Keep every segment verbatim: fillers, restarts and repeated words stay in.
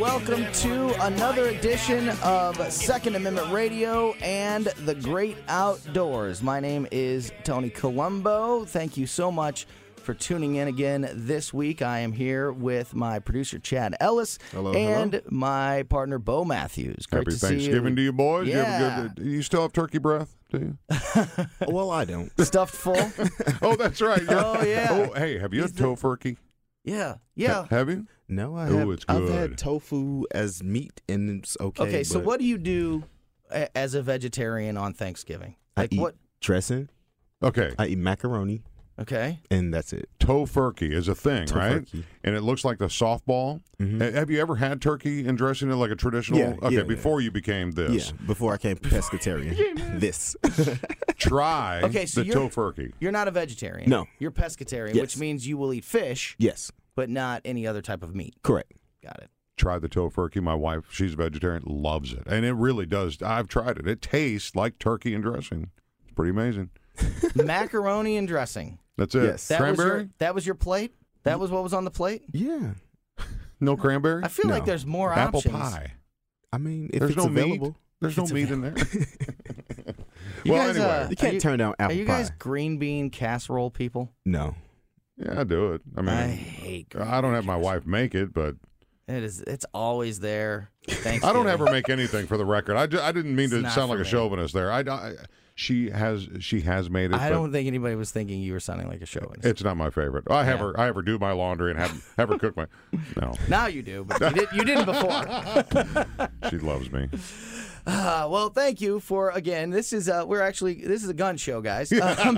Welcome to another edition of Second Amendment Radio and the Great Outdoors. My name is Tony Colombo. Thank you so much for tuning in again this week. I am here with my producer, Chad Ellis, hello, and hello. my partner, Bo Matthews. Great Happy to Thanksgiving see you. to you, boys. Yeah. You, have a good, you still have turkey breath? Do you? Well, I don't. Stuffed full? Oh, that's right. You're, oh, yeah. Oh, hey, have you He's had tofurkey? Yeah, yeah. Ha- have you? No, I Ooh, have. It's good. I've had tofu as meat, and it's okay. Okay, so what do you do a- as a vegetarian on Thanksgiving? Like I eat what dressing? Okay, I eat macaroni. Okay, and that's it. Tofurkey is a thing, tofurkey. right? And it looks like the softball. Mm-hmm. A- have you ever had turkey and dressing it like a traditional? Yeah, okay, yeah, before yeah. you became this. Yeah, before I became pescatarian. this. Try okay, so the you're, tofurkey. You're not a vegetarian. No, you're pescatarian, yes. which means you will eat fish. Yes. But not any other type of meat. Correct. Got it. Try the tofurkey. My wife, she's a vegetarian, loves it. And it really does. I've tried it. It tastes like turkey and dressing. It's pretty amazing. Macaroni and dressing. That's it. Yes. That cranberry? Was your, that was your plate? That was what was on the plate? Yeah. No cranberry? I feel no. like there's more Apple options. Apple pie. I mean, if there's it's no available. Meat. There's no meat available. in there. Well, guys, anyway. Uh, you can't you, turn down apple pie. Are you guys pie. green bean casserole people? No. Yeah, I do it. I mean, I hate. I don't have my wife make it, but it is. It's always there. I don't have her make anything. For the record, I, ju- I didn't mean it's to sound like me. a chauvinist. There, I, I she has she has made it. I don't think anybody was thinking you were sounding like a chauvinist. It's not my favorite. I have yeah. her. I have her do my laundry and have have her cook my. No, now you do, but you, did, you didn't before. She loves me. Uh, well, thank you for again. This is uh, we're actually this is a gun show, guys. Um,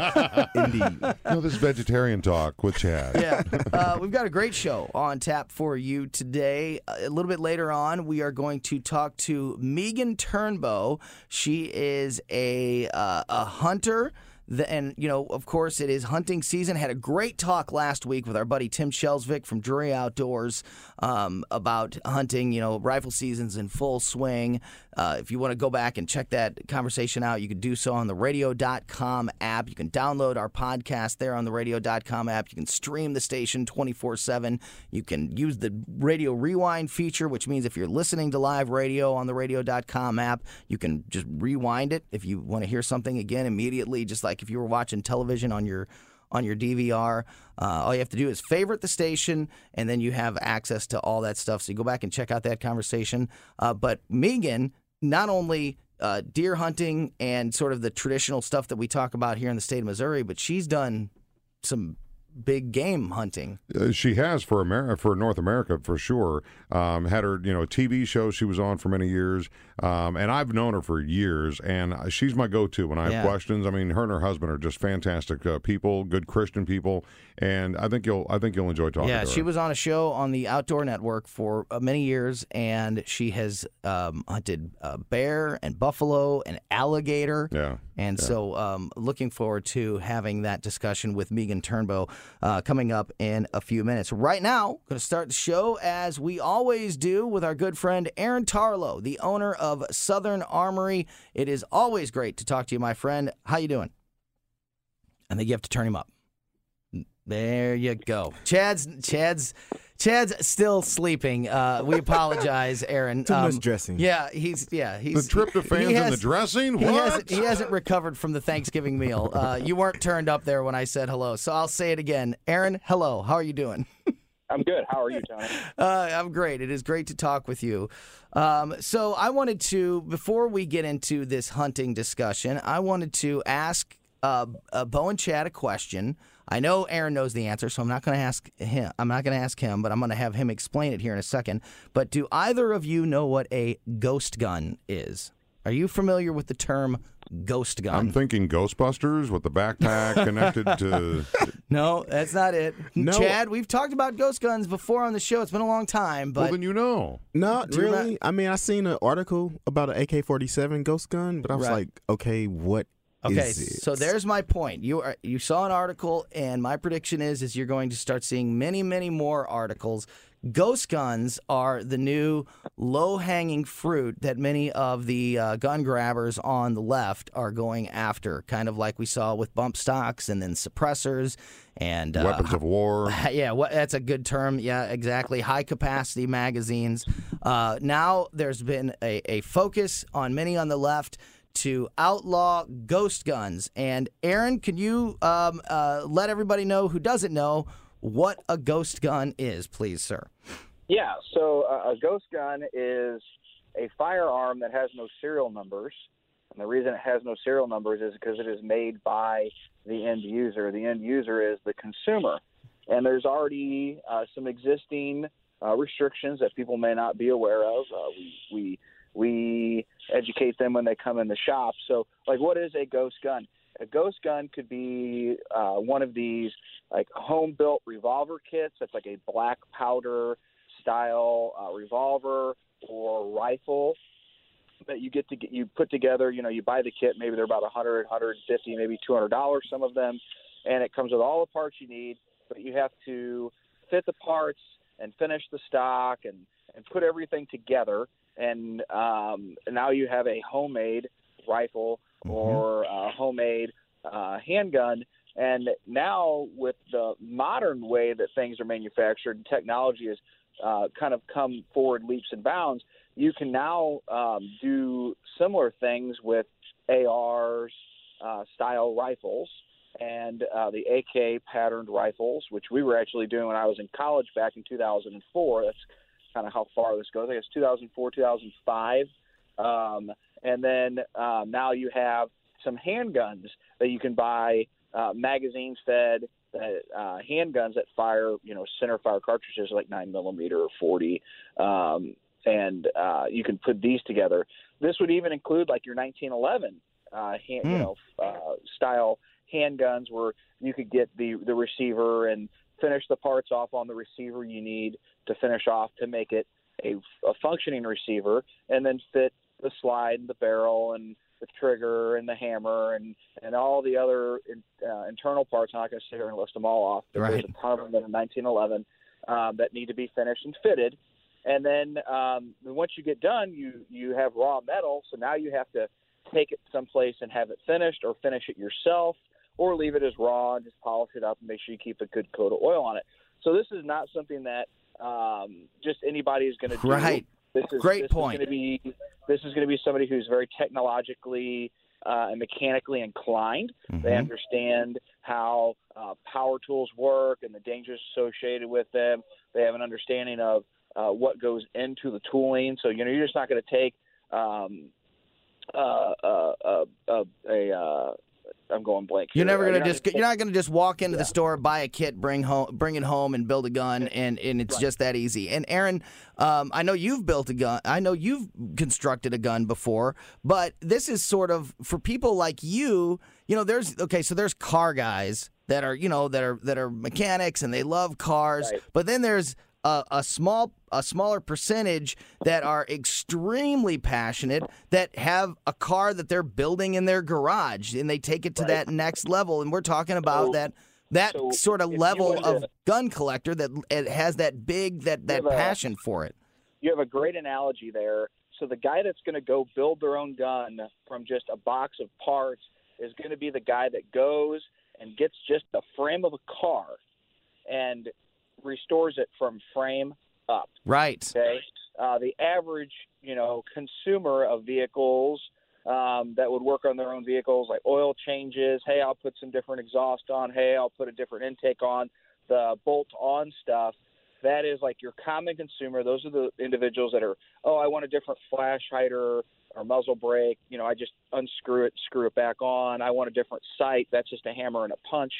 Indeed. No, this is vegetarian talk with Chad. Yeah, uh, we've got a great show on tap for you today. A little bit later on, we are going to talk to Megan Turnbow. She is a uh, a hunter. The, and, you know, of course, it is hunting season. Had a great talk last week with our buddy Tim Schelsvik from Drury Outdoors um, about hunting. You know, rifle season's in full swing. Uh, if you want to go back and check that conversation out, you can do so on the radio dot com app. You can download our podcast there on the radio dot com app. You can stream the station twenty-four seven. You can use the Radio Rewind feature, which means if you're listening to live radio on the radio dot com app, you can just rewind it if you want to hear something again immediately, just like if you were watching television on your on your D V R. Uh, all you have to do is favorite the station, and then you have access to all that stuff. So you go back and check out that conversation. Uh, but Megan, not only uh, deer hunting and sort of the traditional stuff that we talk about here in the state of Missouri, but she's done some big game hunting. Uh, she has for America, for North America, for sure. Um, had her, you know, T V show she was on for many years, um, and I've known her for years. And she's my go-to when I have yeah. questions. I mean, her and her husband are just fantastic uh, people, good Christian people, and I think you'll, I think you'll enjoy talking. Yeah, to her. She was on a show on the Outdoor Network for uh, many years, and she has um, hunted uh, bear and buffalo and alligator. Yeah, and yeah. so um, looking forward to having that discussion with Megan Turnbow. Uh, coming up in a few minutes. Right now, going to start the show as we always do with our good friend Aaron Tarlo, the owner of Southern Armory. It is always great to talk to you, my friend. How you doing? I think you have to turn him up. There you go. Chad's Chad's Chad's still sleeping. Uh, we apologize, Aaron. Too um, much dressing. Yeah, he's yeah he's the tryptophan and the dressing. What? He hasn't, he hasn't recovered from the Thanksgiving meal. Uh, you weren't turned up there when I said hello, so I'll say it again. Aaron, hello. How are you doing? I'm good. How are you, Tony? Uh, I'm great. It is great to talk with you. Um, so I wanted to, before we get into this hunting discussion, I wanted to ask uh, uh, Bo and Chad a question. I know Aaron knows the answer, so I'm not going to ask him. I'm not going to ask him, but I'm going to have him explain it here in a second. But do either of you know what a ghost gun is? Are you familiar with the term ghost gun? I'm thinking Ghostbusters with the backpack connected to... No, that's not it. No. Chad, we've talked about ghost guns before on the show. It's been a long time, but... Well, then you know. Not Do really. Not... I mean, I seen an article about an A K forty-seven ghost gun, but I was right. like, okay, what okay, is it? So there's my point. You are, you saw an article, and my prediction is, is you're going to start seeing many, many more articles. Ghost guns are the new low-hanging fruit that many of the uh, gun grabbers on the left are going after, kind of like we saw with bump stocks and then suppressors and... Uh, Weapons of war. Yeah, well, that's a good term. Yeah, exactly. High-capacity magazines. Uh, now there's been a, a focus on many on the left to outlaw ghost guns. And Aaron, can you um, uh, let everybody know who doesn't know what a ghost gun is, please, sir? Yeah, so uh, a ghost gun is a firearm that has no serial numbers. And the reason it has no serial numbers is because it is made by the end user. The end user is the consumer. And there's already uh, some existing uh, restrictions that people may not be aware of. Uh, we, we, we educate them when they come in the shop. So, like, what is a ghost gun? A ghost gun could be uh, one of these like home-built revolver kits. That's like a black powder style uh, revolver or rifle that you get to get, you put together. You know, you buy the kit. Maybe they're about one hundred dollars, one hundred fifty dollars, maybe two hundred dollars. Some of them, and it comes with all the parts you need. But you have to fit the parts and finish the stock and, and put everything together. And um, now you have a homemade rifle. Mm-hmm. Or a homemade uh, handgun. And now with the modern way that things are manufactured and technology has uh, kind of come forward leaps and bounds, you can now um, do similar things with A Rs, uh, style rifles, and uh, the A K patterned rifles, which we were actually doing when I was in college back in two thousand four. That's kind of how far this goes. I think it's two thousand four, two thousand five. Um, and then uh, now you have some handguns that you can buy, uh, magazine-fed uh, uh, handguns that fire, you know, center fire cartridges like nine millimeter or forty, um, and uh, you can put these together. This would even include like your nineteen eleven uh, hand, mm. you know, uh, style handguns where you could get the, the receiver and finish the parts off on the receiver you need to finish off to make it a, a functioning receiver, and then fit the slide and the barrel and the trigger and the hammer and, and all the other in, uh, internal parts. I'm not going to sit here and list them all off. But right. There's a ton of them in nineteen eleven um, that need to be finished and fitted. And then um, once you get done, you, you have raw metal. So now you have to take it someplace and have it finished or finish it yourself or leave it as raw and just polish it up and make sure you keep a good coat of oil on it. So this is not something that um, just anybody is going to do. Right. This is, Great this point. Is gonna be, this is going to be somebody who's very technologically uh, and mechanically inclined. Mm-hmm. They understand how uh, power tools work and the dangers associated with them. They have an understanding of uh, what goes into the tooling. So, you know, you're just not going to take um, uh, uh, uh, uh, a uh, – I'm going blank. You're never gonna you're just, just you're not gonna just walk into yeah. the store, buy a kit, bring home, bring it home, and build a gun, and, and it's right. just that easy. And Aaron, um, I know you've built a gun. I know you've constructed a gun before, but this is sort of for people like you. You know, there's okay, so there's car guys that are you know that are that are mechanics and they love cars, right. but then there's a, a small a smaller percentage that are extremely passionate that have a car that they're building in their garage and they take it to right. that next level. And we're talking about so, that that so sort of level of to, gun collector that it has that big that that passion a, for it. You have a great analogy there. So the guy that's going to go build their own gun from just a box of parts is going to be the guy that goes and gets just the frame of a car and restores it from frame up. Right. Okay. Uh, the average, you know, consumer of vehicles um, that would work on their own vehicles, like oil changes. Hey, I'll put some different exhaust on. Hey, I'll put a different intake on. The bolt on stuff. That is like your common consumer. Those are the individuals that are, oh, I want a different flash hider or muzzle brake. You know, I just unscrew it, screw it back on. I want a different sight. That's just a hammer and a punch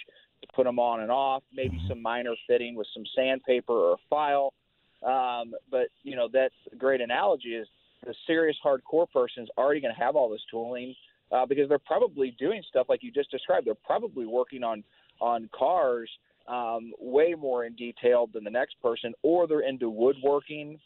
to put them on and off. Maybe some minor fitting with some sandpaper or a file. Um, but, you know, that's a great analogy is the serious hardcore person is already going to have all this tooling uh, because they're probably doing stuff like you just described. They're probably working on, on cars um, way more in detail than the next person, or they're into woodworking,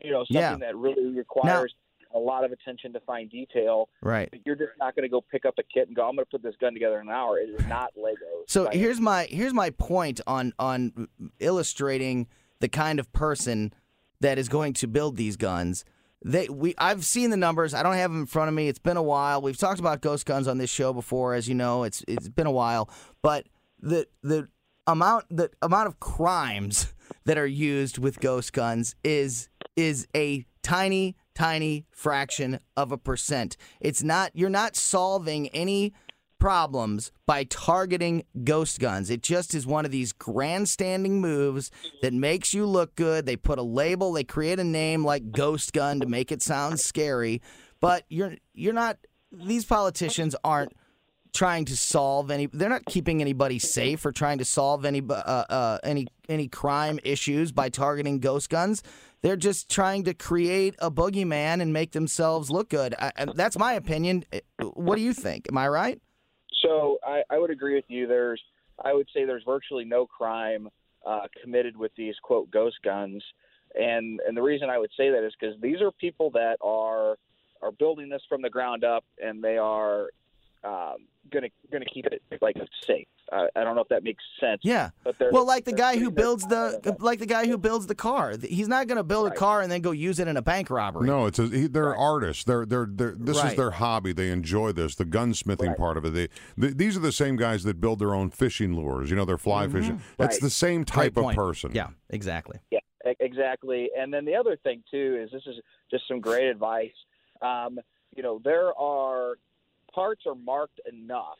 you know, something yeah. that really requires now- – a lot of attention to fine detail. Right. You're just not going to go pick up a kit and go, I'm going to put this gun together in an hour. It is not Lego. So here's my here's my point on on illustrating the kind of person that is going to build these guns. They we I've seen the numbers. I don't have them in front of me. It's been a while. We've talked about ghost guns on this show before, as you know. It's it's been a while, but the the amount the amount of crimes that are used with ghost guns is is a tiny tiny fraction of a percent. It's not, you're not solving any problems by targeting ghost guns. It just is one of these grandstanding moves that makes you look good. They put a label, they create a name like ghost gun to make it sound scary, but you're, you're not, these politicians aren't trying to solve any, they're not keeping anybody safe or trying to solve any uh, uh, any any crime issues by targeting ghost guns. They're just trying to create a boogeyman and make themselves look good. I, that's my opinion. What do you think? Am I right? So I, I would agree with you. There's, I would say there's virtually no crime uh, committed with these, quote, ghost guns. And and the reason I would say that is because these are people that are are building this from the ground up, and they are – Um, gonna gonna keep it like safe. Uh, I don't know if that makes sense. Yeah. But well, like the guy who builds the like the guy who builds the car. He's not gonna build right. a car and then go use it in a bank robbery. No, it's a, he, they're right. artists. They're they're, they're this right. is their hobby. They enjoy this. The gunsmithing right. part of it. They, they these are the same guys that build their own fishing lures. You know, they're fly mm-hmm. fishing. Right. It's the same type of person. Yeah. Exactly. Yeah. Exactly. And then the other thing too is this is just some great advice. Um, you know, there are. Parts are marked enough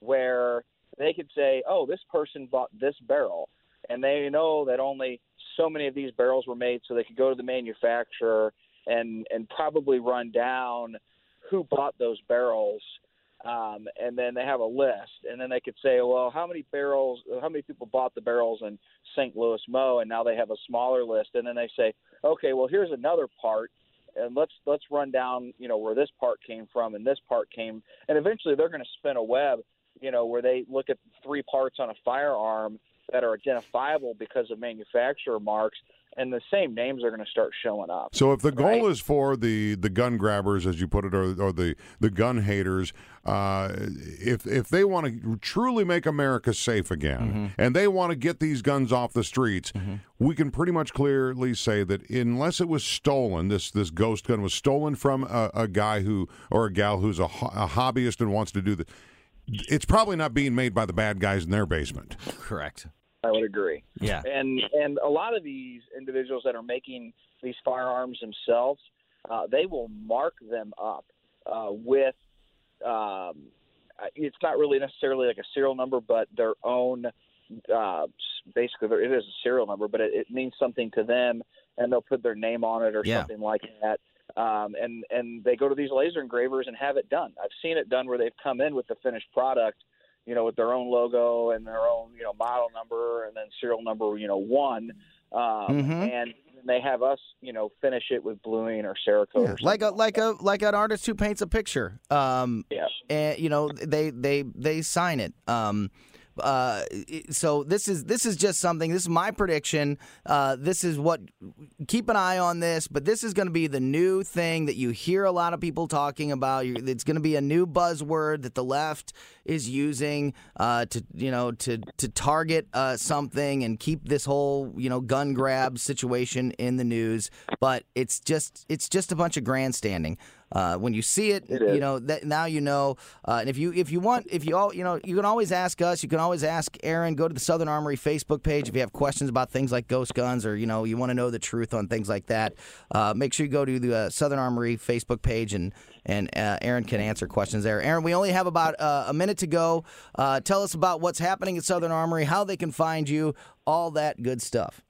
where they could say, oh, this person bought this barrel, and they know that only so many of these barrels were made, so they could go to the manufacturer and, and probably run down who bought those barrels, um, and then they have a list, and then they could say, well, how many barrels, how many people bought the barrels in Saint Louis Mo, and now they have a smaller list, and then they say, okay, well, here's another part, and let's let's run down, you know, where this part came from and this part came. And eventually they're going to spin a web, you know, where they look at three parts on a firearm that are identifiable because of manufacturer marks, and the same names are going to start showing up. So if the right? goal is for the, the gun grabbers, as you put it, or, or the, the gun haters, uh, if if they want to truly make America safe again, mm-hmm. and they want to get these guns off the streets, mm-hmm. we can pretty much clearly say that unless it was stolen, this this ghost gun was stolen from a, a guy who or a gal who's a, ho- a hobbyist and wants to do this, it's probably not being made by the bad guys in their basement. Correct. I would agree. Yeah. And and a lot of these individuals that are making these firearms themselves, uh, they will mark them up uh, with, um, it's not really necessarily like a serial number, but their own, uh, basically it is a serial number, but it, it means something to them, and they'll put their name on it or yeah. something like that. Um, and, and they go to these laser engravers and have it done. I've seen it done where they've come in with the finished product, you know, with their own logo and their own, you know, model number and then serial number, you know, one. Um, mm-hmm. And they have us, you know, finish it with bluing or Cerakote. Yeah, or like a like a like an artist who paints a picture. Um, yeah. And you know, they they they sign it. Um, uh, so this is this is just something. This is my prediction. Uh, this is what keep an eye on this. But this is going to be the new thing that you hear a lot of people talking about. You're, it's going to be a new buzzword that the left is using uh, to you know to to target uh, something and keep this whole you know gun grab situation in the news. But it's just it's just a bunch of grandstanding. Uh, when you see it, it you know that now you know. Uh, and if you if you want, if you all you know, you can always ask us. You can always ask Aaron. Go to the Southern Armory Facebook page if you have questions about things like ghost guns, or you know you want to know the truth on things like that. Uh, make sure you go to the uh, Southern Armory Facebook page, and and uh, Aaron can answer questions there. Aaron, we only have about uh, a minute to go. Uh, tell us about what's happening at Southern Armory, how they can find you, all that good stuff.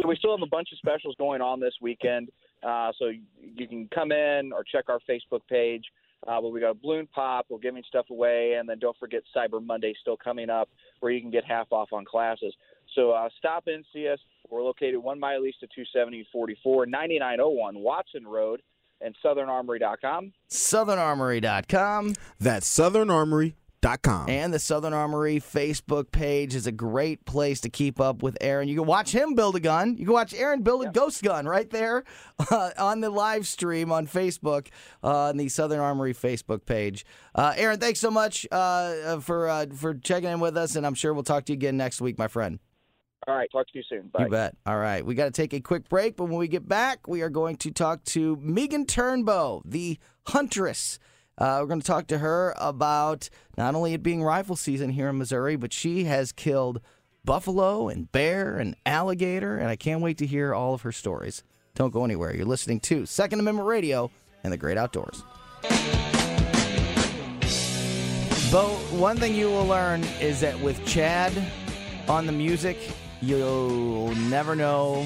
So we still have a bunch of specials going on this weekend. Uh, so you can come in or check our Facebook page. Uh, but we got a balloon pop. We're giving stuff away. And then don't forget Cyber Monday still coming up, where you can get half off on classes. So uh, stop in, see us. We're located one mile east of two seventy and forty-four, ninety-nine oh one Watson Road and southern armory dot com. southern armory dot com. That's southern armory dot com. And the Southern Armory Facebook page is a great place to keep up with Aaron. You can watch him build a gun. You can watch Aaron build a yeah. ghost gun right there uh, on the live stream on Facebook, uh, on the Southern Armory Facebook page. Uh, Aaron, thanks so much uh, for, uh, for checking in with us, and I'm sure we'll talk to you again next week, my friend. All right, talk to you soon. Bye. You bet. All right, we got to take a quick break, but when we get back, we are going to talk to Meegan Turnbow, the huntress. Uh, we're going to talk to her about not only it being rifle season here in Missouri, but she has killed buffalo and bear and alligator, and I can't wait to hear all of her stories. Don't go anywhere. You're listening to Second Amendment Radio and the Great Outdoors. Bo, one thing you will learn is that with Chad on the music, you'll never know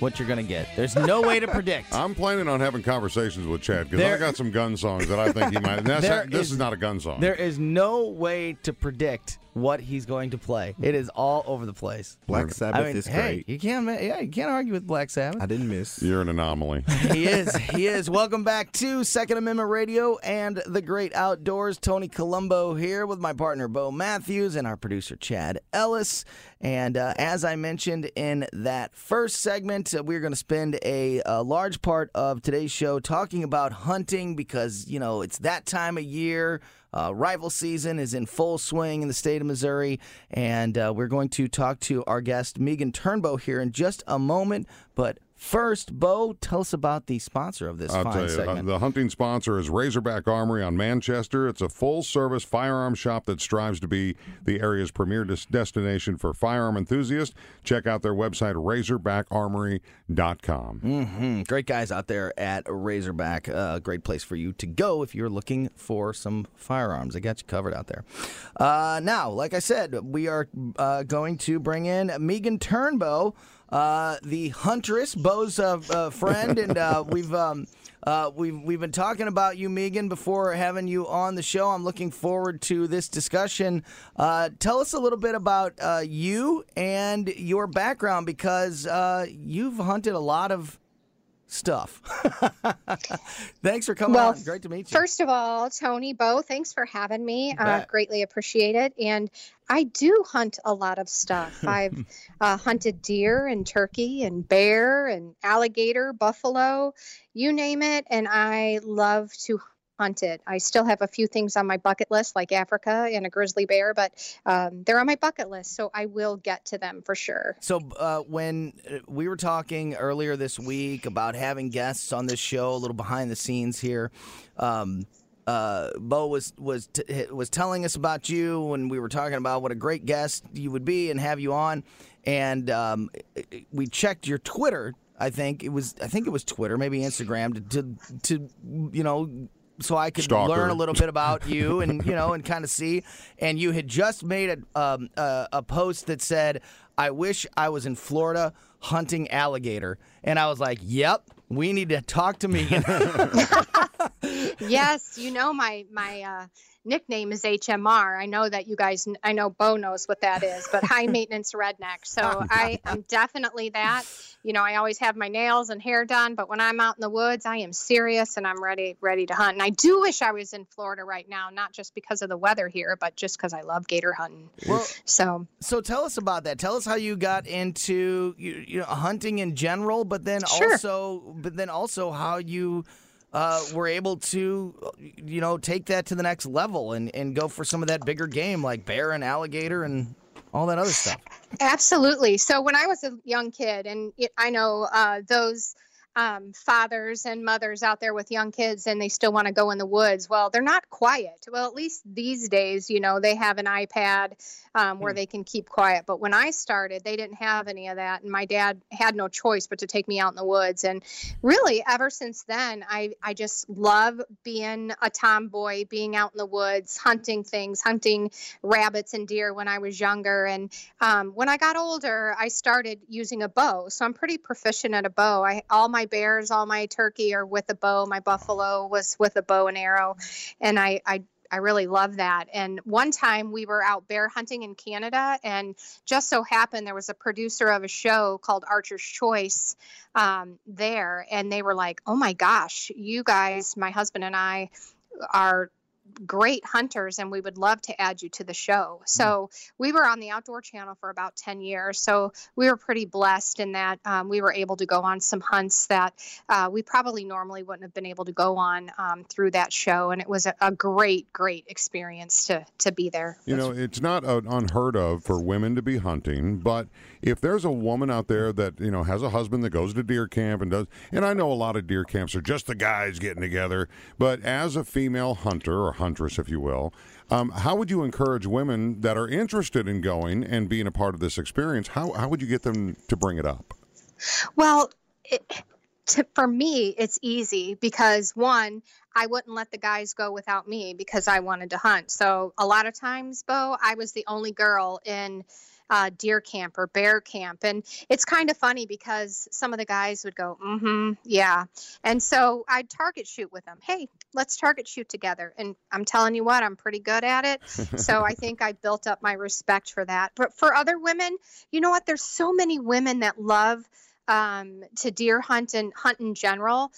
what you're going to get. There's no way to predict. I'm planning on having conversations with Chad because I got some gun songs that I think he might. And that's how, this is, is not a gun song. There is no way to predict what he's going to play. It is all over the place. Black Sabbath I mean, is hey, great. You can't, yeah, you can't argue with Black Sabbath. I didn't miss. You're an anomaly. He is. He is. Welcome back to Second Amendment Radio and the Great Outdoors. Tony Colombo here with my partner Bo Matthews and our producer Chad Ellis. And uh, as I mentioned in that first segment, uh, we're going to spend a, a large part of today's show talking about hunting because, you know, it's that time of year. Uh, rifle season is in full swing in the state of Missouri, and uh, we're going to talk to our guest Meegan Turnbow here in just a moment. But first, Bo, tell us about the sponsor of this I'll fine tell you, segment. Uh, the hunting sponsor is Razorback Armory on Manchester. It's a full-service firearm shop that strives to be the area's premier des- destination for firearm enthusiasts. Check out their website, razorback armory dot com. Mm-hmm. Great guys out there at Razorback. A uh, great place for you to go if you're looking for some firearms. They got you covered out there. Uh, now, like I said, we are uh, going to bring in Meegan Turnbow, Uh, the huntress, Bo's uh, uh, friend, and uh, we've um, uh, we've we've been talking about you, Meegan, before having you on the show. I'm looking forward to this discussion. Uh, tell us a little bit about uh, you and your background, because uh, you've hunted a lot of stuff. Thanks for coming well, on. Great to meet you. First of all, Tony, Bo, thanks for having me. Uh, greatly appreciate it. And I do hunt a lot of stuff. I've uh, hunted deer and turkey and bear and alligator, buffalo, you name it. And I love to hunt it. I still have a few things on my bucket list, like Africa and a grizzly bear, but um, they're on my bucket list, so I will get to them for sure. So uh, when we were talking earlier this week about having guests on this show, a little behind the scenes here, um, Uh, Bo was was t- was telling us about you, and we were talking about what a great guest you would be and have you on. And um, we checked your Twitter. I think it was I think it was Twitter, maybe Instagram, to to, to you know, so I could Stalker. learn a little bit about you and you know and kind of see. And you had just made a um, a, a post that said, "I wish I was in Florida hunting alligator," and I was like, "Yep, we need to talk to Meegan." Yes, you know, my my uh, nickname is H M R. I know that you guys, I know Bo knows what that is, but high maintenance redneck. So I am definitely that. You know, I always have my nails and hair done, but when I'm out in the woods, I am serious and I'm ready ready to hunt. And I do wish I was in Florida right now, not just because of the weather here, but just because I love gator hunting. Well, so so tell us about that. Tell us how you got into you, you know, hunting in general, but then sure. also, but then also how you. Uh, we're able to, you know, take that to the next level and, and go for some of that bigger game like bear and alligator and all that other stuff. Absolutely. So when I was a young kid, and it, I know uh, those um, fathers and mothers out there with young kids and they still want to go in the woods, well, they're not quiet. Well, at least these days, you know, they have an iPad um, where mm. they can keep quiet. But when I started, they didn't have any of that. And my dad had no choice but to take me out in the woods. And really ever since then, I, I just love being a tomboy, being out in the woods, hunting things, hunting rabbits and deer when I was younger. And um, when I got older, I started using a bow. So I'm pretty proficient at a bow. I, all my My bears, all my turkey are with a bow. My buffalo was with a bow and arrow. And I, I, I really love that. And one time we were out bear hunting in Canada, and just so happened there was a producer of a show called Archer's Choice um, there, and they were like, oh my gosh, you guys, my husband and I are great hunters, and we would love to add you to the show. So we were on the Outdoor Channel for about ten years. So we were pretty blessed in that um, we were able to go on some hunts that uh, we probably normally wouldn't have been able to go on um, through that show. And it was a, a great, great experience to, to be there. You know, it's not unheard of for women to be hunting, but if there's a woman out there that, you know, has a husband that goes to deer camp and does, and I know a lot of deer camps are just the guys getting together, but as a female hunter or huntress, if you will, um, how would you encourage women that are interested in going and being a part of this experience? How, how would you get them to bring it up? Well, it, to, for me, it's easy because, one, I wouldn't let the guys go without me because I wanted to hunt. So a lot of times, Bo, I was the only girl in Uh, deer camp or bear camp. And it's kind of funny because some of the guys would go, mm-hmm, yeah. And so I'd target shoot with them. Hey, let's target shoot together. And I'm telling you what, I'm pretty good at it. So I think I built up my respect for that. But for other women, you know what? There's so many women that love um, to deer hunt and hunt in general.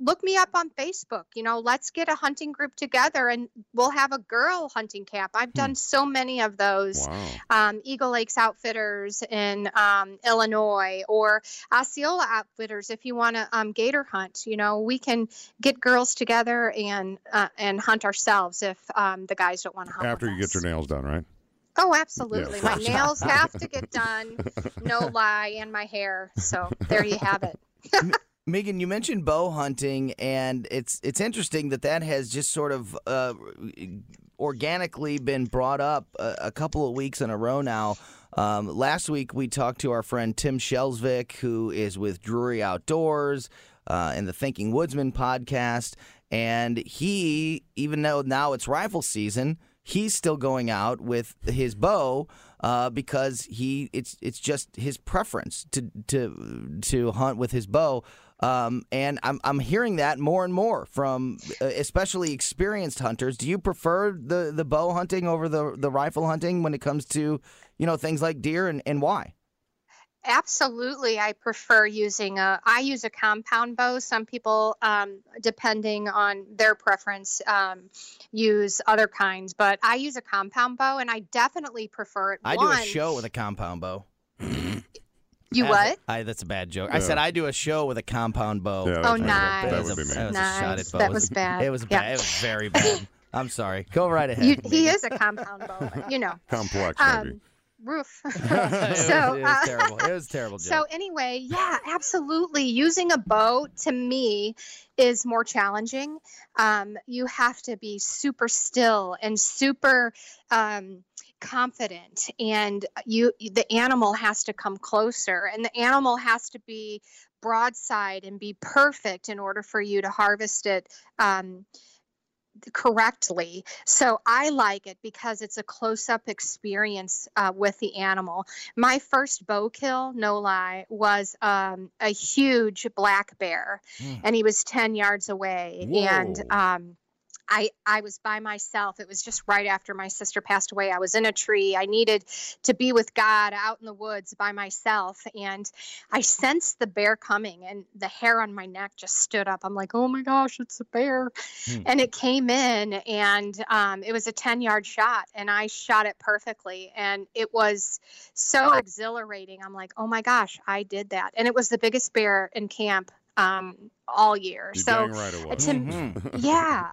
Look me up on Facebook, you know, let's get a hunting group together and we'll have a girl hunting camp. I've done hmm. so many of those, wow. um, Eagle Lakes Outfitters in, um, Illinois, or Osceola Outfitters. If you want to, um, gator hunt, you know, we can get girls together and, uh, and hunt ourselves if, um, the guys don't want to hunt. After you us. Get your nails done, right? Oh, absolutely. Yeah. My nails have to get done, no lie, and my hair. So there you have it. Meegan, you mentioned bow hunting, and it's it's interesting that that has just sort of uh, organically been brought up a, a couple of weeks in a row now. Um, last week we talked to our friend Tim Schelsvik, who is with Drury Outdoors uh, and the Thinking Woodsman podcast, and he, even though now it's rifle season, he's still going out with his bow uh, because he it's it's just his preference to to to hunt with his bow, um, and I'm I'm hearing that more and more from uh, especially experienced hunters. Do you prefer the, the bow hunting over the the rifle hunting when it comes to, you know, things like deer, and, and why? Absolutely. I prefer using a, I use a compound bow. Some people, um, depending on their preference, um, use other kinds, but I use a compound bow and I definitely prefer it. I One, do a show with a compound bow. You As what? A, I, that's a bad joke. Yeah. I said I do a show with a compound bow. Yeah, oh, nice. That was a shot at bows. That was bad. It was bad. Yeah. It was very bad. I'm sorry. Go right ahead. You, he is a compound bow, you know. Complex, maybe. Um, Roof. so it was, it was uh, terrible. It was terrible. Joke. So anyway, yeah, absolutely. Using a bow to me is more challenging. Um, you have to be super still and super um, confident, and you the animal has to come closer, and the animal has to be broadside and be perfect in order for you to harvest it. Um, correctly. So I like it because it's a close-up experience uh, with the animal. My first bow kill, no lie, was um, a huge black bear, mm. and he was ten yards away. Whoa. And um, I, I was by myself. It was just right after my sister passed away. I was in a tree. I needed to be with God out in the woods by myself. And I sensed the bear coming, and the hair on my neck just stood up. I'm like, oh my gosh, it's a bear. Hmm. And it came in, and um, it was a ten yard shot, and I shot it perfectly. And it was so exhilarating. I'm like, oh my gosh, I did that. And it was the biggest bear in camp um, all year. You're so, right to, mm-hmm. yeah.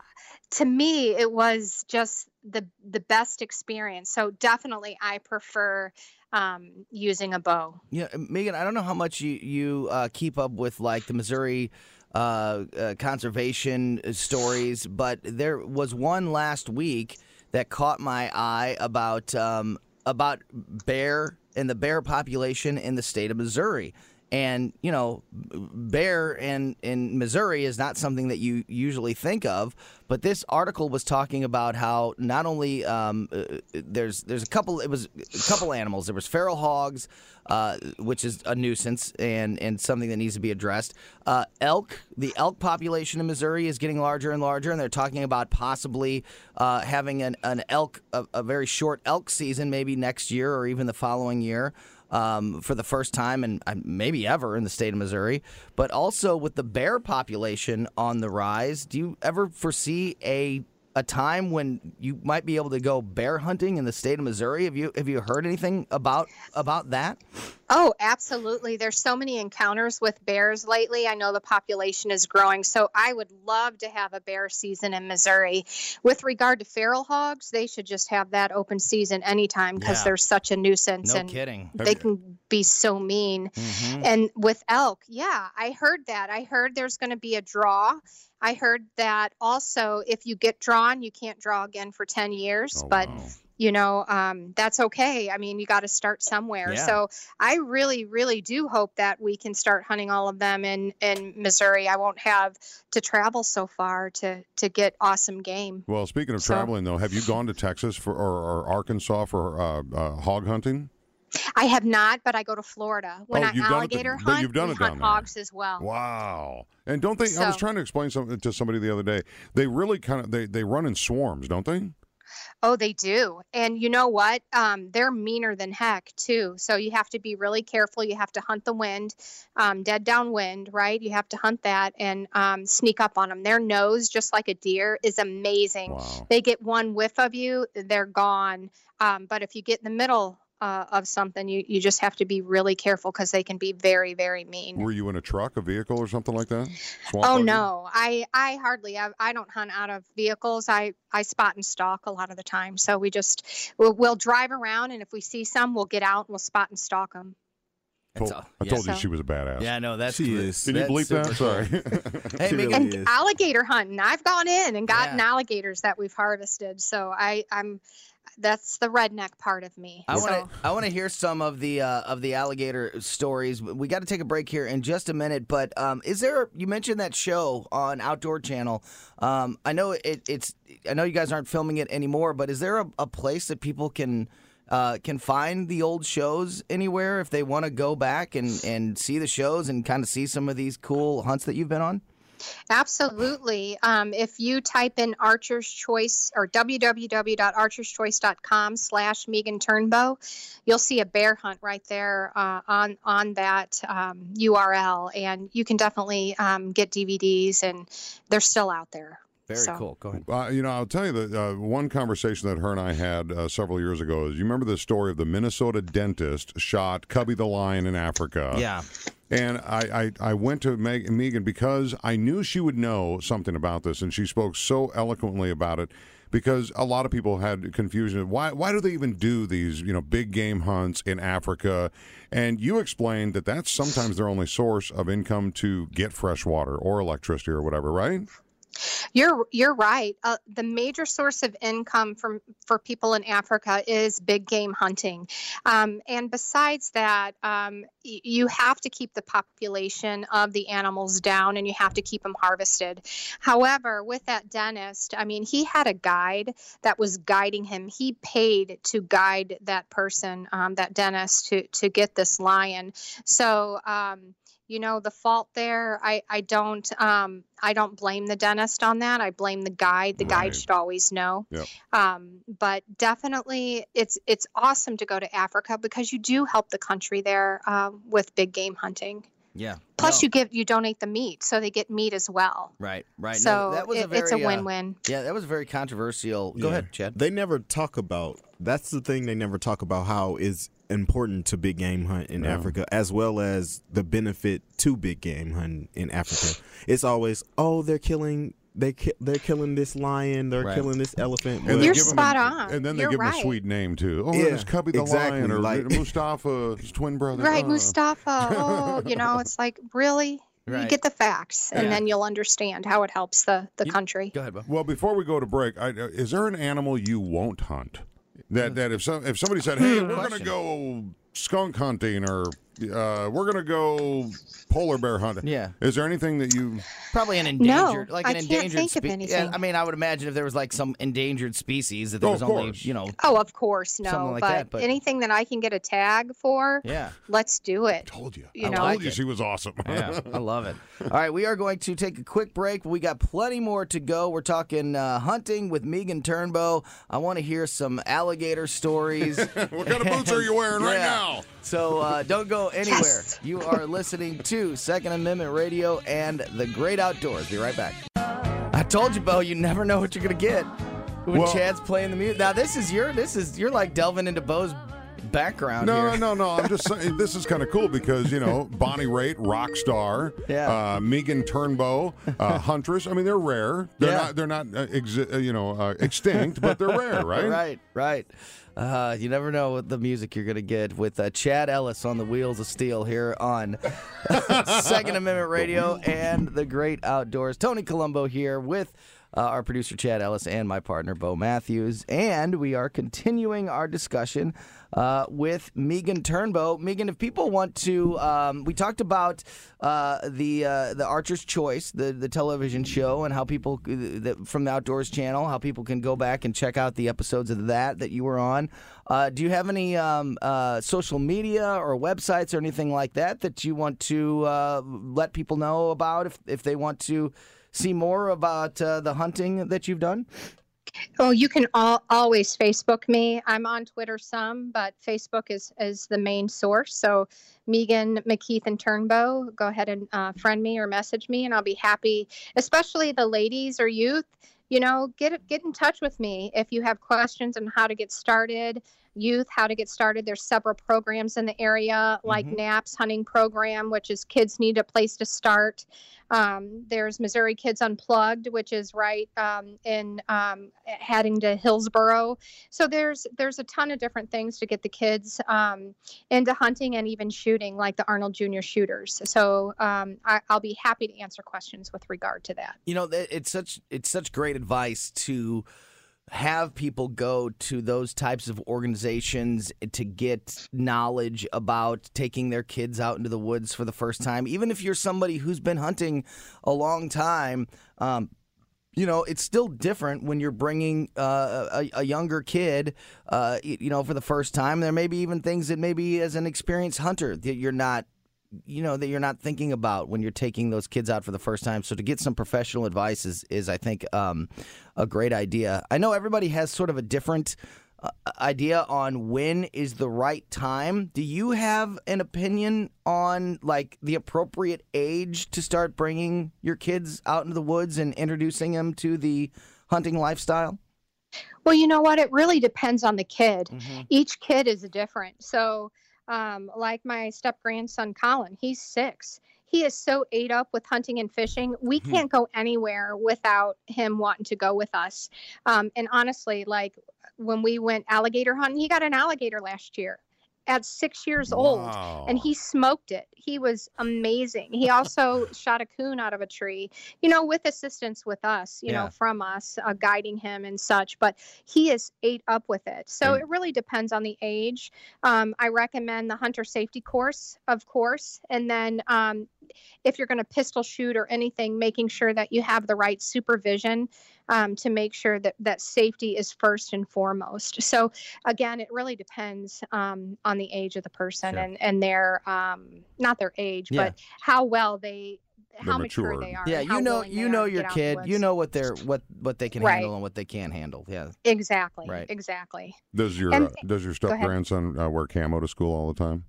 To me, it was just the the best experience. So definitely, I prefer um, using a bow. Yeah, Meegan, I don't know how much you you uh, keep up with like the Missouri uh, uh, conservation stories, but there was one last week that caught my eye about um, about bear and the bear population in the state of Missouri. And, you know, bear in, in Missouri is not something that you usually think of, but this article was talking about how not only um, uh, there's there's a couple it was a couple animals. There was feral hogs, uh, which is a nuisance and, and something that needs to be addressed. Uh, elk, the elk population in Missouri is getting larger and larger, and they're talking about possibly uh, having an, an elk a, a very short elk season, maybe next year or even the following year. Um, for the first time and maybe ever in the state of Missouri, but also with the bear population on the rise, do you ever foresee a a time when you might be able to go bear hunting in the state of Missouri? Have you have you heard anything about about that? Oh, absolutely. There's so many encounters with bears lately. I know the population is growing, so I would love to have a bear season in Missouri. With regard to feral hogs, they should just have that open season anytime because yeah. they're such a nuisance. No and kidding. They can be so mean. Mm-hmm. And with elk, yeah, I heard that. I heard there's going to be a draw. I heard that also if you get drawn, you can't draw again for ten years, oh, but... Wow. You know, um, that's okay. I mean, you got to start somewhere. Yeah. So I really, really do hope that we can start hunting all of them in, in Missouri. I won't have to travel so far to, to get awesome game. Well, speaking of so, traveling, though, have you gone to Texas for or, or Arkansas for uh, uh, hog hunting? I have not, but I go to Florida. When oh, I alligator the, hunt, you've done we it hunt hogs there. As well. Wow. And don't they, so, I was trying to explain something to somebody the other day. They really kind of, they, they run in swarms, don't they? Oh, they do. And you know what? Um, they're meaner than heck, too. So you have to be really careful. You have to hunt the wind, um, dead downwind, right? You have to hunt that and um, sneak up on them. Their nose, just like a deer, is amazing. Wow. They get one whiff of you, they're gone. Um, but if you get in the middle uh, of something, you, you just have to be really careful because they can be very, very mean. Were you in a truck, a vehicle, or something like that? Swamp oh, no. I, I hardly, I, I don't hunt out of vehicles. I I spot and stalk a lot of the time. So we just, we'll, we'll drive around, and if we see some, we'll get out and we'll spot and stalk them. Told, so, I told yeah. you she was a badass. Yeah, no, that's she is. Did that's you bleep that? Sorry. Hey, really and alligator hunting. I've gone in and gotten yeah. alligators that we've harvested. So I, I'm, that's the redneck part of me. I so. want to I want to hear some of the uh, of the alligator stories. We got to take a break here in just a minute. But um, is there? You mentioned that show on Outdoor Channel. Um, I know it, it's. I know you guys aren't filming it anymore. But is there a, a place that people can? Uh, can find the old shows anywhere if they want to go back and, and see the shows and kind of see some of these cool hunts that you've been on? Absolutely. Um, if you type in Archer's Choice or w w w dot archers choice dot com slash Meegan Turnbow, you'll see a bear hunt right there uh, on on that um, U R L, and you can definitely um, get D V Ds, and they're still out there. Very so. cool. Go ahead. Uh, you know, I'll tell you that uh, one conversation that her and I had uh, several years ago is you remember the story of the Minnesota dentist shot Cubby the lion in Africa? Yeah. And I, I, I went to Meg, Meegan because I knew she would know something about this, and she spoke so eloquently about it because a lot of people had confusion. Why why do they even do these you know big game hunts in Africa? And you explained that that's sometimes their only source of income to get fresh water or electricity or whatever, right? You're you're right. Uh, the major source of income from for people in Africa is big game hunting, um, and besides that, um, y- you have to keep the population of the animals down, and you have to keep them harvested. However, with that dentist, I mean, he had a guide that was guiding him. He paid to guide that person, um, that dentist, to to get this lion. So. Um, You know, the fault there, I, I don't um, I don't blame the dentist on that. I blame the guide. The right. guide should always know. Yep. Um, but definitely it's it's awesome to go to Africa because you do help the country there uh, with big game hunting. Yeah. Plus, no. you give you donate the meat, so they get meat as well. Right, right. So no, that was it, a very, it's a win-win. Uh, yeah, that was very controversial. Go yeah. ahead, Chad. They never talk about, that's the thing they never talk about, how is important to big game hunt in yeah. Africa, as well as the benefit to big game hunt in Africa. It's always, oh, they're killing... They ki- they're killing this lion. They're right. killing this elephant. And You're spot a, on. And then they You're give right. him a sweet name, too. Oh, yeah, it's Cubby the exactly. lion or like, Mustafa, his twin brother. Right, uh. Mustafa. Oh, you know, it's like, really? Right. You get the facts, and yeah. then you'll understand how it helps the, the you, country. Go ahead, Bo. Well, before we go to break, I, uh, is there an animal you won't hunt? That that if, some, if somebody said, hey, we're going to go skunk hunting, or uh, we're gonna go polar bear hunting. Yeah. Is there anything that you probably an endangered, no, like an I endangered species? Yeah, I mean, I would imagine if there was like some endangered species that there oh, was only, you know. Oh, of course, no. Like but, that, but anything that I can get a tag for, yeah, let's do it. I told you, you I know? told you she was awesome. Yeah, I love it. All right, we are going to take a quick break. We got plenty more to go. We're talking uh, hunting with Meegan Turnbow. I want to hear some alligator stories. What kind of boots are you wearing yeah. right now? So uh, don't go anywhere. Yes. You are listening to Second Amendment Radio and the Great Outdoors. Be right back. I told you, Bo, you never know what you're gonna get when well, Chad's playing the music. Now this is your, this is you're like delving into Bo's background. No, here. no, no. I'm just saying this is kind of cool because you know Bonnie Raitt, rock star, yeah. uh, Meegan Turnbow, uh, huntress. I mean, they're rare. They're yeah. not. They're not. Uh, exi- uh, you know, uh, extinct, but they're rare, right? Right. Right. Uh, you never know what the music you're going to get with uh, Chad Ellis on the Wheels of Steel here on Second Amendment Radio and the Great Outdoors. Tony Colombo here with uh, our producer Chad Ellis and my partner Bo Matthews. And we are continuing our discussion uh, with Meegan Turnbow. Meegan, if people want to, um, we talked about uh, the uh, the Archer's Choice, the, the television show, and how people, the, from the Outdoors Channel, how people can go back and check out the episodes of that that you were on. Uh, do you have any um, uh, social media or websites or anything like that that you want to uh, let people know about if, if they want to see more about uh, the hunting that you've done? Oh, you can all, always Facebook me. I'm on Twitter some, but Facebook is, is the main source. So Meegan McKeithen Turnbow, go ahead and uh, friend me or message me, and I'll be happy, especially the ladies or youth. You know, get get in touch with me if you have questions on how to get started, youth, how to get started. There's several programs in the area, like mm-hmm. NAPS hunting program, which is kids need a place to start. Um, there's Missouri Kids Unplugged, which is right um, in um, heading to Hillsboro. So there's there's a ton of different things to get the kids um, into hunting and even shooting, like the Arnold Junior Shooters. So um, I, I'll be happy to answer questions with regard to that. You know, it's such it's such great advice to have people go to those types of organizations to get knowledge about taking their kids out into the woods for the first time. Even if you're somebody who's been hunting a long time, um, you know, it's still different when you're bringing uh, a, a younger kid, uh, you know, for the first time. There may be even things that maybe as an experienced hunter that you're not you know, that you're not thinking about when you're taking those kids out for the first time. So to get some professional advice is, is I think, um, a great idea. I know everybody has sort of a different uh, idea on when is the right time. Do you have an opinion on, like, the appropriate age to start bringing your kids out into the woods and introducing them to the hunting lifestyle? Well, you know what? It really depends on the kid. Mm-hmm. Each kid is different. So Um, like my step-grandson, Colin, he's six. He is so ate up with hunting and fishing. We mm-hmm. can't go anywhere without him wanting to go with us. Um, and honestly, like when we went alligator hunting, he got an alligator last year at six years old, wow. and he smoked it. He was amazing. He also shot a coon out of a tree, you know, with assistance with us, you yeah. know, from us, uh, guiding him and such, but he is ate up with it. So mm. it really depends on the age. Um, I recommend the hunter safety course, of course, and then um, if you're going to pistol shoot or anything, making sure that you have the right supervision um, to make sure that, that safety is first and foremost. So again, it really depends um, on the age of the person sure. and, and their, um, not their age, yeah. but how well they, They're how mature. mature they are. Yeah, you know, you know your kid. You know what they're what what they can right. handle and what they can't handle. Yeah, exactly. Right. Exactly. Does your and, uh, does your step grandson uh, wear camo to school all the time?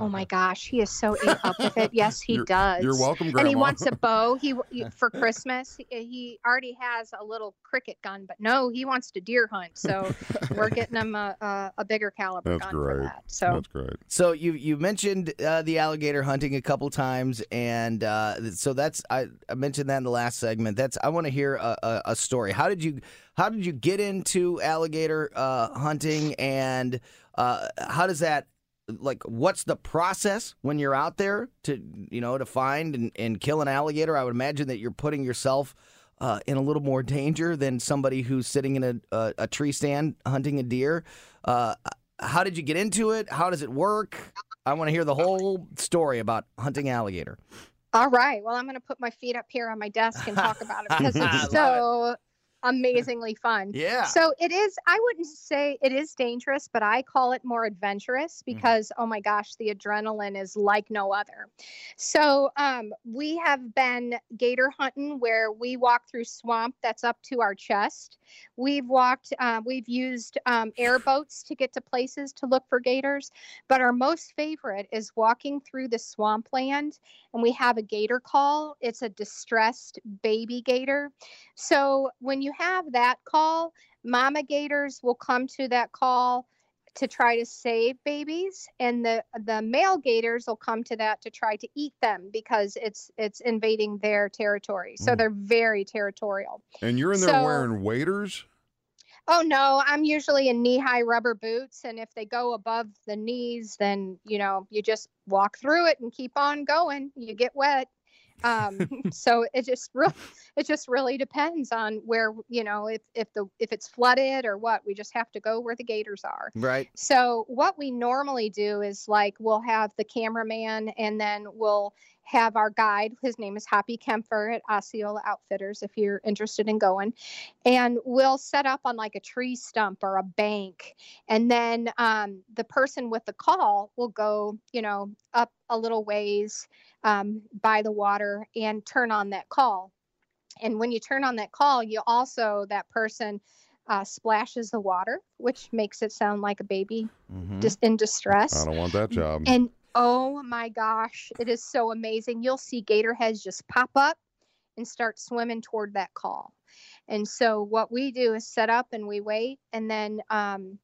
Oh my gosh, he is so ate up with it. Yes, he you're, does. You're welcome, Grandma. And he wants a bow. He for Christmas. He, he already has a little cricket gun, but no, he wants to deer hunt. So we're getting him a, a, a bigger caliber That's gun great. for that. So that's great. So you you mentioned uh, the alligator hunting a couple times, and uh, so that's I, I mentioned that in the last segment. That's I want to hear a, a, a story. How did you how did you get into alligator uh, hunting, and uh, how does that? Like, what's the process when you're out there to, you know, to find and, and kill an alligator? I would imagine that you're putting yourself uh, in a little more danger than somebody who's sitting in a, a, a tree stand hunting a deer. Uh, How did you get into it? How does it work? I want to hear the whole story about hunting alligator. All right. Well, I'm going to put my feet up here on my desk and talk about it because it's so it. amazingly fun. Yeah. So it is, I wouldn't say it is dangerous, but I call it more adventurous because, mm-hmm. oh my gosh, the adrenaline is like no other. So um, we have been gator hunting where we walk through swamp that's up to our chest. We've walked, uh, we've used um, airboats to get to places to look for gators, but our most favorite is walking through the swampland, and we have a gator call. It's a distressed baby gator. So when you have that call, mama gators will come to that call to try to save babies, and the the male gators will come to that to try to eat them because it's it's invading their territory. So mm. they're very territorial. And you're in there so, wearing waders? Oh no, I'm usually in knee-high rubber boots, and if they go above the knees, then you know you just walk through it and keep on going. You get wet. um so it just really it just really depends on where, you know, if if the if it's flooded or what. We just have to go where the gators are. Right. So what we normally do is, like, we'll have the cameraman, and then we'll have our guide. His name is Hoppy Kempfer at Osceola Outfitters, if you're interested in going. And we'll set up on like a tree stump or a bank. And then um, the person with the call will go, you know, up a little ways um, by the water and turn on that call. And when you turn on that call, you also, that person uh, splashes the water, which makes it sound like a baby mm-hmm. just in distress. I don't want that job. And oh my gosh, it is so amazing. You'll see gator heads just pop up and start swimming toward that call. And so what we do is set up and we wait, and then um,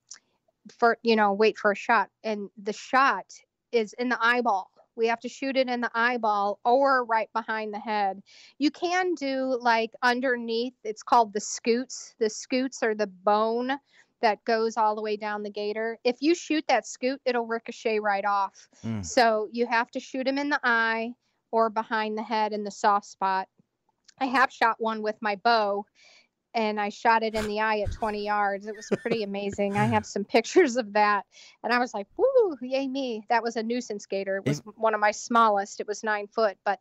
for, you know, wait for a shot. And the shot is in the eyeball. We have to shoot it in the eyeball or right behind the head. You can do like underneath, it's called the scutes. The scutes are the bone that goes all the way down the gator. If you shoot that scoot, it'll ricochet right off. Mm. So you have to shoot him in the eye or behind the head in the soft spot. I have shot one with my bow, and I shot it in the eye at twenty yards. It was pretty amazing. I have some pictures of that. And I was like, woo, yay me. That was a nuisance gator. It was it, one of my smallest. It was nine foot. But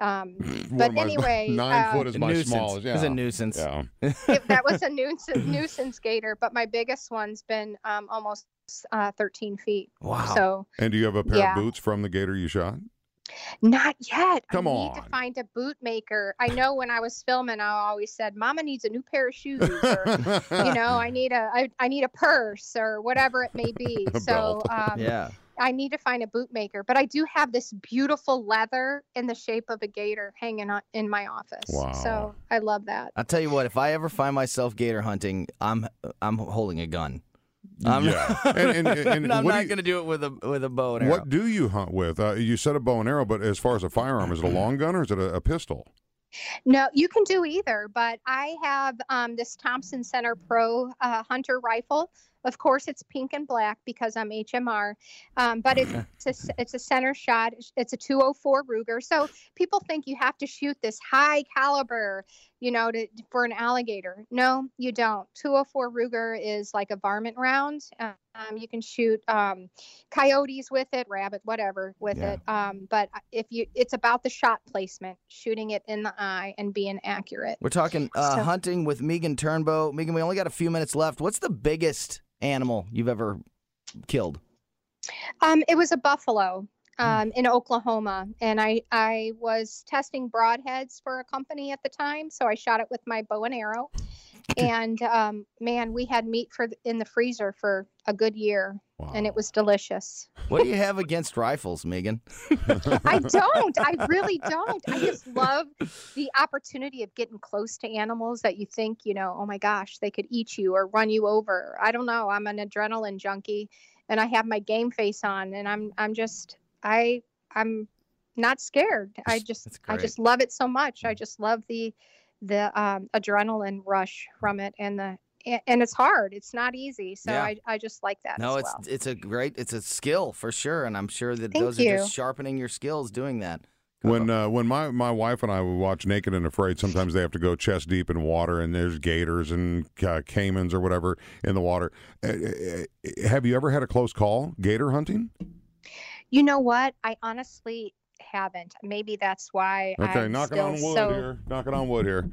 um, but my, anyway. Nine um, foot is my smallest. Yeah. It was a nuisance. Yeah. it, that was a nuisance, nuisance gator. But my biggest one's been um, almost uh, thirteen feet. Wow. So, and do you have a pair yeah. of boots from the gator you shot? Not yet. Come I on. need to find a boot maker. I know when I was filming, I always said, "Mama needs a new pair of shoes," or, you know, I need a, I, I need a purse or whatever it may be. So, um, yeah. I need to find a boot maker, but I do have this beautiful leather in the shape of a gator hanging on in my office. Wow. So I love that. I'll tell you what, if I ever find myself gator hunting, I'm, I'm holding a gun. I'm, yeah. and, and, and I'm not going to do it with a with a bow and arrow. What do you hunt with? Uh, you said a bow and arrow, but as far as a firearm, is it a long gun or is it a, a pistol? No, you can do either, but I have um, this Thompson Center Pro uh, Hunter rifle. Of course, it's pink and black because I'm H M R, um, but it's, it's, a, it's a center shot. It's a two oh four Ruger. So people think you have to shoot this high caliber, you know, to, for an alligator. No, you don't. two oh four Ruger is like a varmint round. Um, you can shoot um, coyotes with it, rabbit, whatever with yeah. it. Um, but if you, it's about the shot placement, shooting it in the eye and being accurate. We're talking uh, so, hunting with Meegan Turnbow. Meegan, we only got a few minutes left. What's the biggest animal you've ever killed? Um, it was a buffalo um, mm. in Oklahoma, and I I was testing broadheads for a company at the time, so I shot it with my bow and arrow. And um, man, we had meat for the, in the freezer for a good year, wow. and it was delicious. What do you have against rifles, Meegan? I don't. I really don't. I just love the opportunity of getting close to animals that you think, you know, oh my gosh, they could eat you or run you over. I don't know. I'm an adrenaline junkie, and I have my game face on, and I'm I'm just I I'm not scared. I just I just love it so much. I just love the. the um, adrenaline rush from it, and the and it's hard. It's not easy. So yeah. I, I just like that. No, as well. it's it's a great it's a skill for sure, and I'm sure that Thank those you. are just sharpening your skills doing that. When uh, when my, my wife and I would watch Naked and Afraid, sometimes they have to go chest deep in water, and there's gators and uh, caimans or whatever in the water. Uh, have you ever had a close call gator hunting? You know what? I honestly haven't. Maybe that's why. Okay, I'm knocking still, on wood so... here. Knocking on wood here.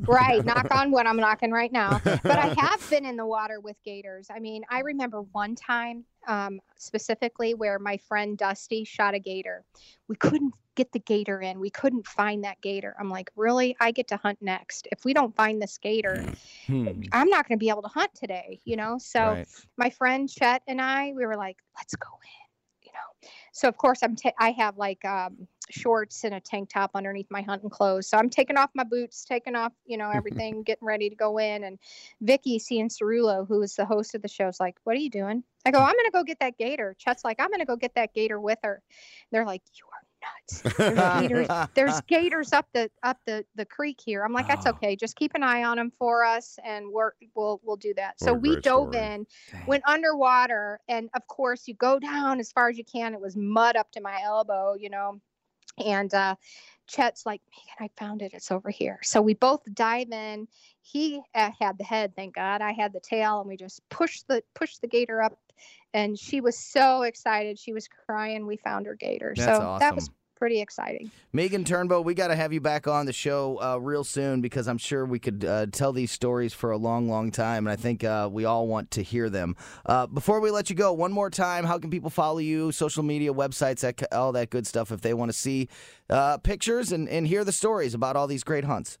Right, knock on wood. I'm knocking right now. But I have been in the water with gators. I mean, I remember one time um, specifically where my friend Dusty shot a gator. We couldn't get the gator in. We couldn't find that gator. I'm like, really? I get to hunt next. If we don't find this gator, hmm. I'm not going to be able to hunt today, you know? So right. my friend Chet and I, we were like, let's go in. Know. So of course I'm ta- I have like um, shorts and a tank top underneath my hunting clothes. So I'm taking off my boots, taking off, you know, everything, getting ready to go in. And Vicky Ciancerulo, who is the host of the show, is like, "What are you doing?" I go, "I'm going to go get that gator." Chet's like, "I'm going to go get that gator with her." And they're like, "You are nuts. There's gators, there's gators up the up the, the creek here." I'm like, "That's okay. Just keep an eye on them for us, and we're, we'll we'll do that." What so we dove story. in, Dang. went underwater, and of course you go down as far as you can. It was mud up to my elbow, you know, and uh, Chet's like, "Megan, I found it. It's over here." So we both dive in. He uh, had the head, thank God. I had the tail, and we just pushed the pushed the gator up. And she was so excited. She was crying. We found her gator. That's so awesome. That was pretty exciting. Meegan Turnbow, we got to have you back on the show uh, real soon, because I'm sure we could uh, tell these stories for a long, long time. And I think uh, we all want to hear them. Uh, before we let you go, one more time, how can people follow you, social media, websites, that, all that good stuff, if they want to see uh, pictures and, and hear the stories about all these great hunts?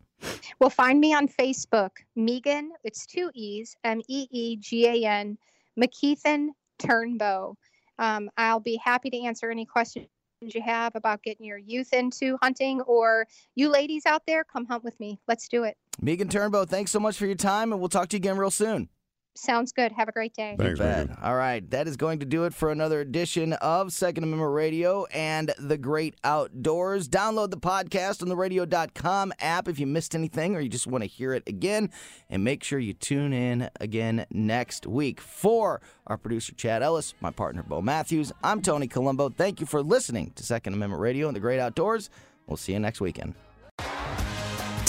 Well, find me on Facebook, Meegan, it's two E's, M E E G A N, McKeithen Turnbow. Um, I'll be happy to answer any questions you have about getting your youth into hunting, or you ladies out there, come hunt with me. Let's do it. Meegan Turnbow, thanks so much for your time, and we'll talk to you again real soon. Sounds good. Have a great day. Thanks, Meegan. All right. That is going to do it for another edition of Second Amendment Radio and the Great Outdoors. Download the podcast on the radio dot com app if you missed anything or you just want to hear it again. And make sure you tune in again next week. For our producer, Chad Ellis, my partner, Bo Matthews, I'm Tony Colombo. Thank you for listening to Second Amendment Radio and the Great Outdoors. We'll see you next weekend.